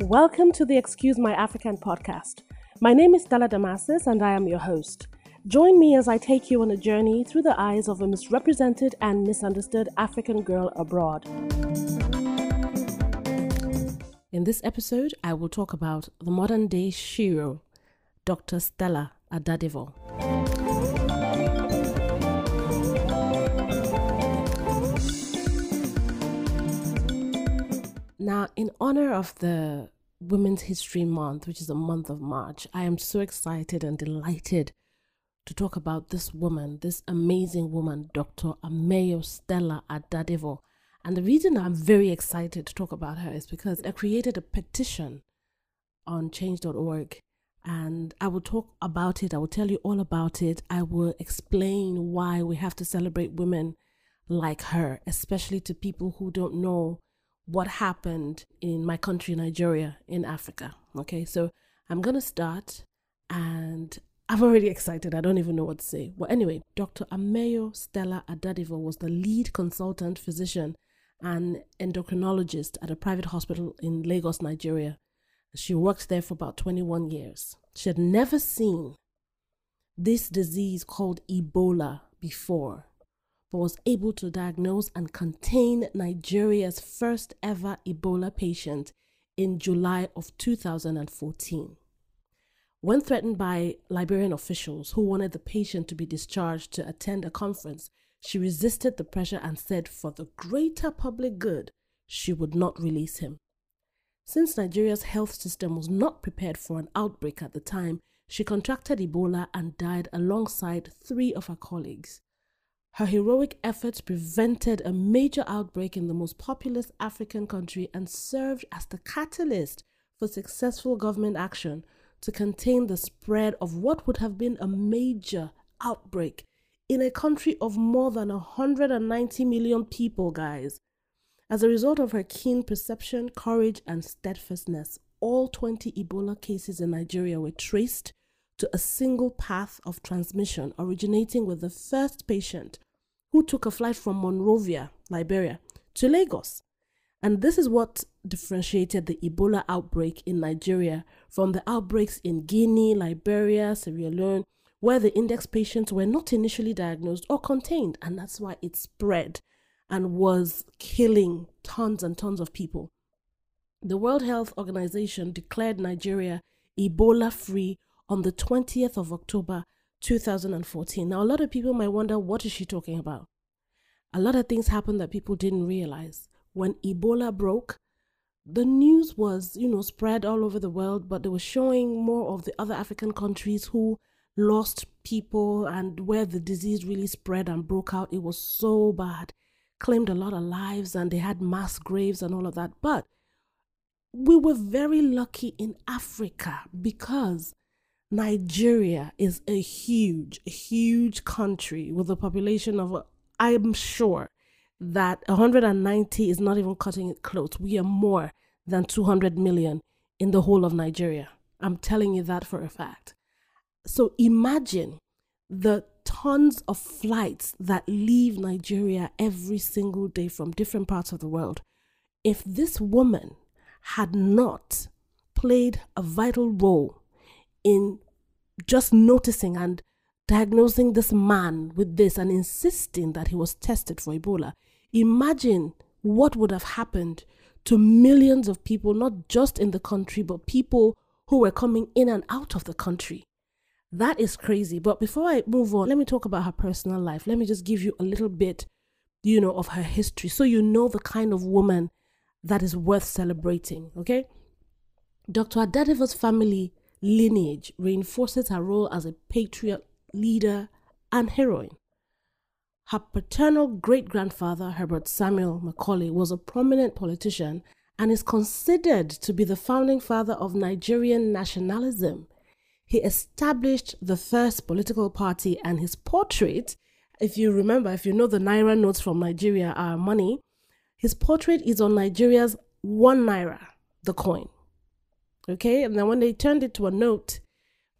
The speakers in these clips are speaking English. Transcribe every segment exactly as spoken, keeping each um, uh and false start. Welcome to the Excuse My African podcast. My name is Stella Damasis and I am your host. Join me as I take you on a journey through the eyes of a misrepresented and misunderstood African girl abroad. In this episode, I will talk about the modern-day Shiro, Doctor Stella Adadevoh. Now, in honor of the Women's History Month, which is the month of March, I am so excited and delighted to talk about this woman, this amazing woman, Doctor Ameyo Stella Adadevoh. And the reason I'm very excited to talk about her is because I created a petition on change dot org, and I will talk about it. I will tell you all about it. I will explain why we have to celebrate women like her, especially to people who don't know what happened in my country, Nigeria, in Africa. Okay, so I'm going to start, and I'm already excited. I don't even know what to say. Well, anyway, Doctor Ameyo Stella Adadevoh was the lead consultant physician and endocrinologist at a private hospital in Lagos, Nigeria. She worked there for about twenty-one years. She had never seen this disease called Ebola before, but was able to diagnose and contain Nigeria's first ever Ebola patient in July of two thousand fourteen. When threatened by Liberian officials who wanted the patient to be discharged to attend a conference, she resisted the pressure and said for the greater public good, she would not release him. Since Nigeria's health system was not prepared for an outbreak at the time, she contracted Ebola and died alongside three of her colleagues. Her heroic efforts prevented a major outbreak in the most populous African country and served as the catalyst for successful government action to contain the spread of what would have been a major outbreak in a country of more than one hundred ninety million people, guys. As a result of her keen perception, courage, and steadfastness, all twenty Ebola cases in Nigeria were traced to a single path of transmission, originating with the first patient who took a flight from Monrovia, Liberia, to Lagos. And this is what differentiated the Ebola outbreak in Nigeria from the outbreaks in Guinea, Liberia, Sierra Leone, where the index patients were not initially diagnosed or contained, and that's why it spread and was killing tons and tons of people. The World Health Organization declared Nigeria Ebola-free on the twentieth of October, two thousand fourteen. Now, a lot of people might wonder, what is she talking about? A lot of things happened that people didn't realize. When Ebola broke, the news was, you know, spread all over the world, but they were showing more of the other African countries who lost people and where the disease really spread and broke out. It was so bad. Claimed a lot of lives, and they had mass graves and all of that. But we were very lucky in Africa because Nigeria is a huge, huge country with a population of, I'm sure, that one hundred ninety is not even cutting it close. We are more than two hundred million in the whole of Nigeria. I'm telling you that for a fact. So imagine the tons of flights that leave Nigeria every single day from different parts of the world. If this woman had not played a vital role in just noticing and diagnosing this man with this and insisting that he was tested for Ebola, imagine what would have happened to millions of people, not just in the country, but people who were coming in and out of the country. That is crazy. But before I move on, let me talk about her personal life. Let me just give you a little bit, you know, of her history, so you know the kind of woman that is worth celebrating, okay? Doctor Adadevoh's family lineage reinforces her role as a patriot, leader, and heroine. Her paternal great-grandfather, Herbert Samuel Macaulay, was a prominent politician and is considered to be the founding father of Nigerian nationalism. He established the first political party, and his portrait, if you remember, if you know the Naira notes from Nigeria, our money, his portrait is on Nigeria's one Naira, the coin. Okay, and then when they turned it to a note,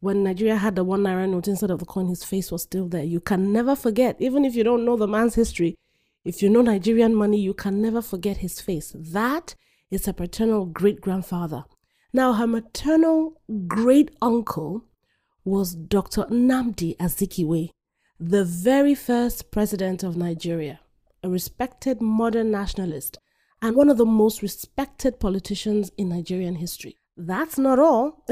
when Nigeria had the one Naira note instead of the coin, his face was still there. You can never forget, even if you don't know the man's history, if you know Nigerian money, you can never forget his face. That is her paternal great-grandfather. Now, her maternal great-uncle was Doctor Namdi Azikiwe, the very first president of Nigeria, a respected modern nationalist, and one of the most respected politicians in Nigerian history. That's not all.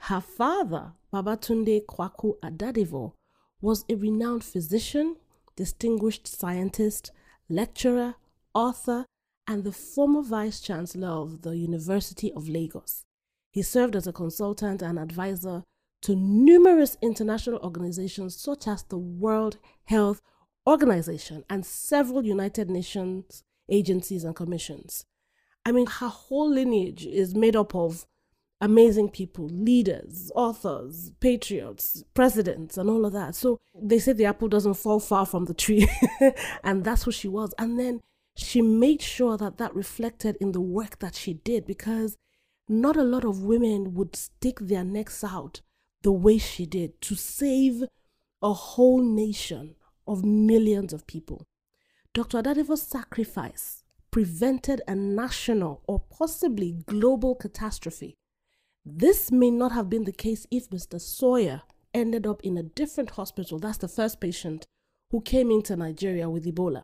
Her father, Babatunde Kwaku Adadevoh, was a renowned physician, distinguished scientist, lecturer, author, and the former vice-chancellor of the University of Lagos. He served as a consultant and advisor to numerous international organizations such as the World Health Organization and several United Nations agencies and commissions. I mean, her whole lineage is made up of amazing people, leaders, authors, patriots, presidents, and all of that. So they say the apple doesn't fall far from the tree. And that's who she was. And then she made sure that that reflected in the work that she did, because not a lot of women would stick their necks out the way she did to save a whole nation of millions of people. Doctor Adadevoh's sacrifice prevented a national or possibly global catastrophe. This may not have been the case if Mister Sawyer ended up in a different hospital. That's the first patient who came into Nigeria with Ebola.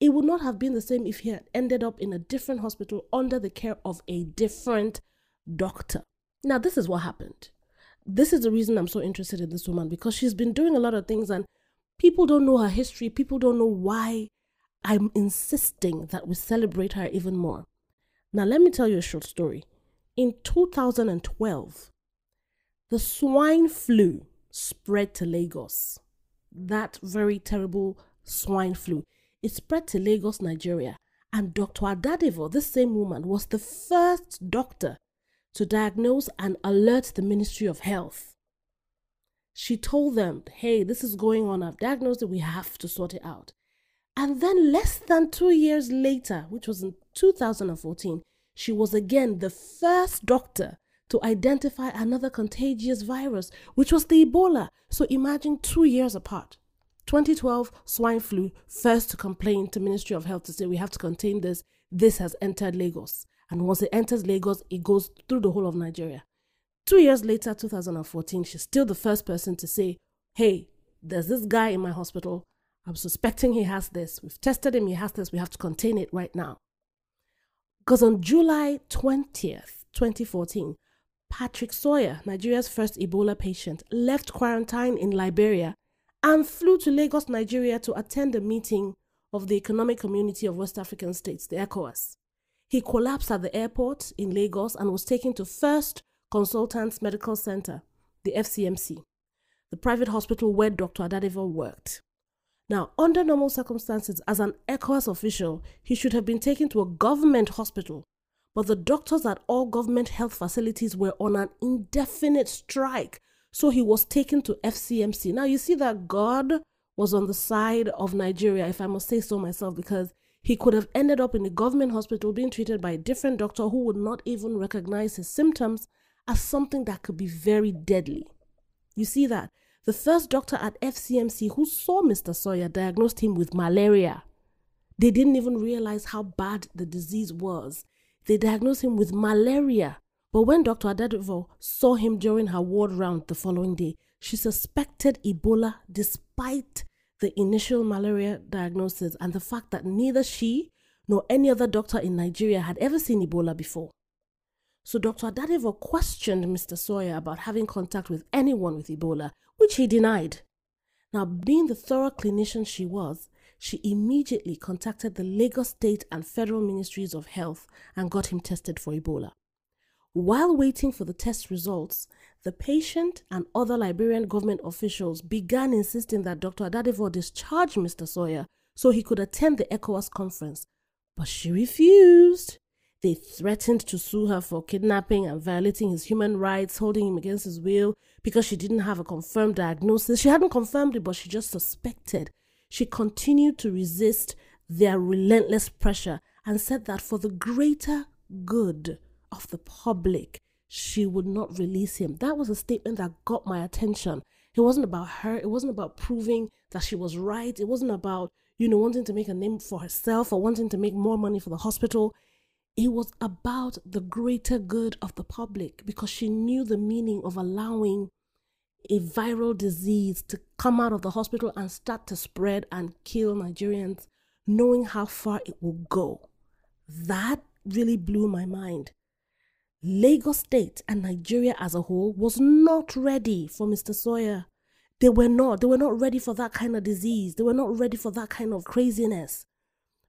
It would not have been the same if he had ended up in a different hospital under the care of a different doctor. Now, this is what happened. This is the reason I'm so interested in this woman, because she's been doing a lot of things and people don't know her history. People don't know why I'm insisting that we celebrate her even more. Now, let me tell you a short story. In two thousand twelve, the swine flu spread to Lagos. That very terrible swine flu. It spread to Lagos, Nigeria. And Doctor Adadevoh, this same woman, was the first doctor to diagnose and alert the Ministry of Health. She told them, hey, this is going on. I've diagnosed it. We have to sort it out. And then less than two years later, which was in two thousand fourteen, she was again the first doctor to identify another contagious virus, which was the Ebola. So imagine two years apart. twenty twelve, swine flu, first to complain to Ministry of Health to say we have to contain this. This has entered Lagos. And once it enters Lagos, it goes through the whole of Nigeria. Two years later, two thousand fourteen, she's still the first person to say, hey, there's this guy in my hospital. I'm suspecting he has this. We've tested him. He has this. We have to contain it right now. Because on July twentieth, twenty fourteen, Patrick Sawyer, Nigeria's first Ebola patient, left quarantine in Liberia and flew to Lagos, Nigeria to attend a meeting of the Economic Community of West African States, the ECOWAS. He collapsed at the airport in Lagos and was taken to First Consultants Medical Center, the F C M C, the private hospital where Doctor Adadevoh worked. Now, under normal circumstances, as an ECOWAS official, he should have been taken to a government hospital. But the doctors at all government health facilities were on an indefinite strike, so he was taken to F C M C. Now, you see that God was on the side of Nigeria, if I must say so myself, because he could have ended up in a government hospital being treated by a different doctor who would not even recognize his symptoms as something that could be very deadly. You see that? The first doctor at F C M C who saw Mister Sawyer diagnosed him with malaria. They didn't even realize how bad the disease was. They diagnosed him with malaria. But when Doctor Adadevoh saw him during her ward round the following day, she suspected Ebola despite the initial malaria diagnosis and the fact that neither she nor any other doctor in Nigeria had ever seen Ebola before. So Doctor Adadevoh questioned Mister Sawyer about having contact with anyone with Ebola, which he denied. Now, being the thorough clinician she was, she immediately contacted the Lagos State and Federal Ministries of Health and got him tested for Ebola. While waiting for the test results, the patient and other Liberian government officials began insisting that Doctor Adadevoh discharge Mister Sawyer so he could attend the ECOWAS conference, but she refused. They threatened to sue her for kidnapping and violating his human rights, holding him against his will because she didn't have a confirmed diagnosis. She hadn't confirmed it, but she just suspected. She continued to resist their relentless pressure and said that for the greater good of the public, she would not release him. That was a statement that got my attention. It wasn't about her. It wasn't about proving that she was right. It wasn't about, you know, wanting to make a name for herself or wanting to make more money for the hospital. It was about the greater good of the public, because she knew the meaning of allowing a viral disease to come out of the hospital and start to spread and kill Nigerians, knowing how far it will go. That really blew my mind. Lagos State and Nigeria as a whole was not ready for Mister Sawyer. They were not. They were not ready for that kind of disease. They were not ready for that kind of craziness.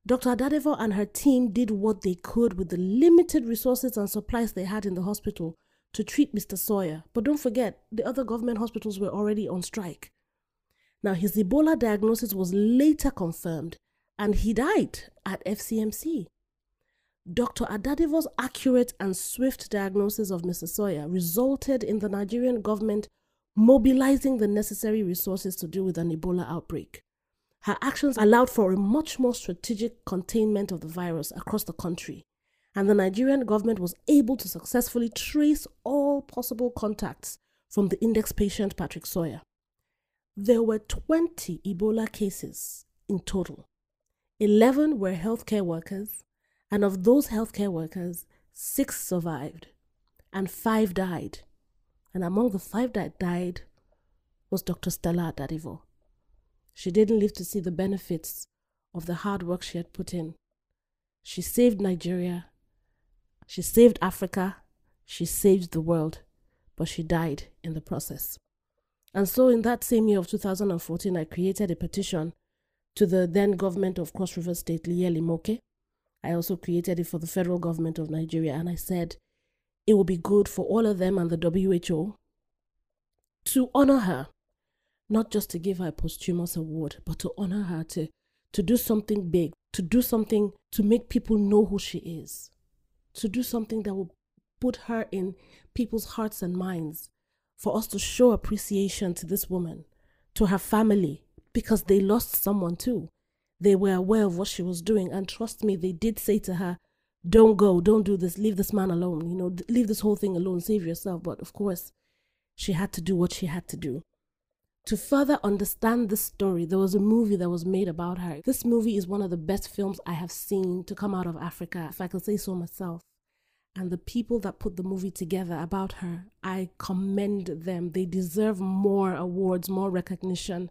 Doctor Adadevoh and her team did what they could with the limited resources and supplies they had in the hospital to treat Mister Sawyer. But don't forget, the other government hospitals were already on strike. Now, his Ebola diagnosis was later confirmed, and he died at F C M C. Doctor Adadevoh's accurate and swift diagnosis of Mister Sawyer resulted in the Nigerian government mobilizing the necessary resources to deal with an Ebola outbreak. Her actions allowed for a much more strategic containment of the virus across the country, and the Nigerian government was able to successfully trace all possible contacts from the index patient Patrick Sawyer. There were twenty Ebola cases in total. eleven were healthcare workers, and of those healthcare workers, six survived and five died. And among the five that died was Doctor Stella Adadevoh. She didn't live to see the benefits of the hard work she had put in. She saved Nigeria. She saved Africa. She saved the world. But she died in the process. And so in that same year of two thousand fourteen, I created a petition to the then government of Cross River State, Lielimoke. I also created it for the federal government of Nigeria, and I said it would be good for all of them and the W H O to honor her, not just to give her a posthumous award, but to honor her, to, to do something big, to do something to make people know who she is, to do something that will put her in people's hearts and minds, for us to show appreciation to this woman, to her family, because they lost someone too. They were aware of what she was doing, and trust me, they did say to her, don't go, don't do this, leave this man alone, you know, leave this whole thing alone, save yourself. But of course, she had to do what she had to do. To further understand this story, there was a movie that was made about her. This movie is one of the best films I have seen to come out of Africa, if I can say so myself. And the people that put the movie together about her, I commend them. They deserve more awards, more recognition.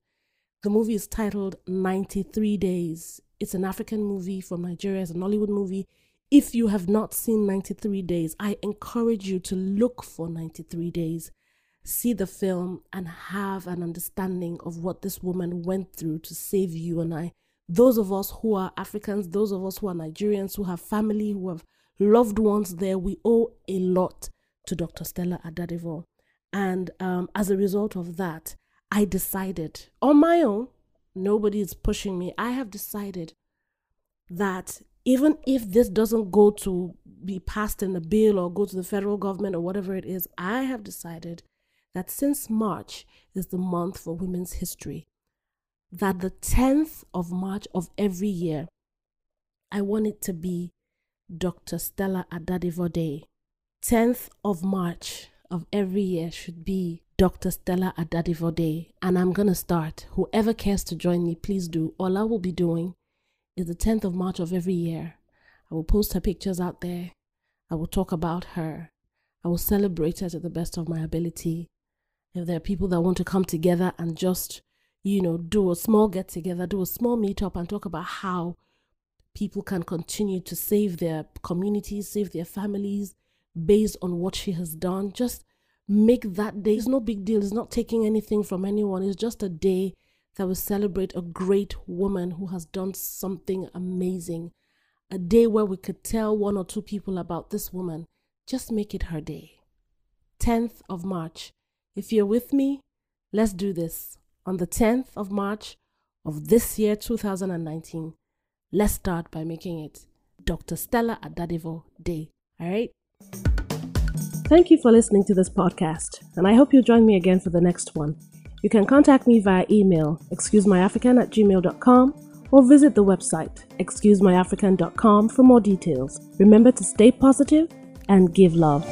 The movie is titled ninety-three days. It's an African movie from Nigeria. It's a Nollywood movie. If you have not seen ninety-three days, I encourage you to look for ninety-three days, see the film, and have an understanding of what this woman went through to save you and I. Those of us who are Africans, those of us who are Nigerians, who have family, who have loved ones there, we owe a lot to Doctor Stella Adadevoh. And um, as a result of that, I decided on my own, nobody is pushing me, I have decided that even if this doesn't go to be passed in a bill or go to the federal government or whatever it is, I have decided that since March is the month for women's history, that the tenth of March of every year, I want it to be Doctor Stella Adadevoh Day. tenth of March of every year should be Doctor Stella Adadevoh Day. And I'm going to start. Whoever cares to join me, please do. All I will be doing is the tenth of March of every year. I will post her pictures out there. I will talk about her. I will celebrate her to the best of my ability. If there are people that want to come together and just, you know, do a small get together, do a small meetup and talk about how people can continue to save their communities, save their families based on what she has done, just make that day. It's no big deal. It's not taking anything from anyone. It's just a day that will celebrate a great woman who has done something amazing. A day where we could tell one or two people about this woman. Just make it her day. tenth of March. If you're with me, let's do this. On the tenth of March of this year, two thousand nineteen, let's start by making it Doctor Stella Adadevoh Day. All right? Thank you for listening to this podcast, and I hope you'll join me again for the next one. You can contact me via email, excusemyafrican at gmail dot com, or visit the website, excuse my african dot com, for more details. Remember to stay positive and give love.